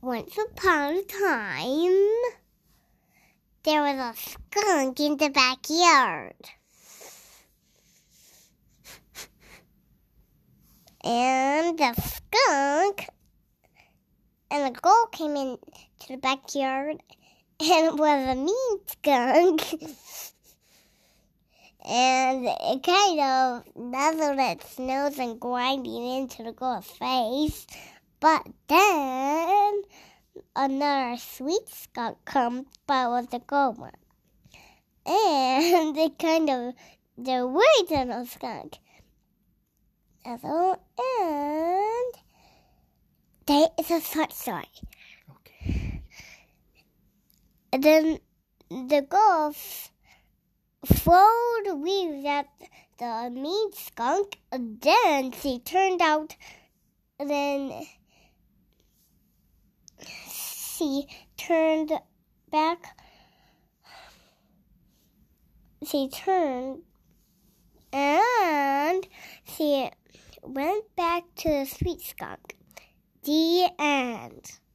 Once upon a time, there was a skunk in the backyard. And the skunk and a girl came into the backyard, and it was a mean skunk. And it kind of nuzzled its nose and grinding into the girl's face. But then another sweet skunk comes, but was a gold one. And they're worried on a skunk. And it's a short story. Okay. And then the girls throw the weeds at the mean skunk. And then she turned out, and she went back to the sweet skunk. The end.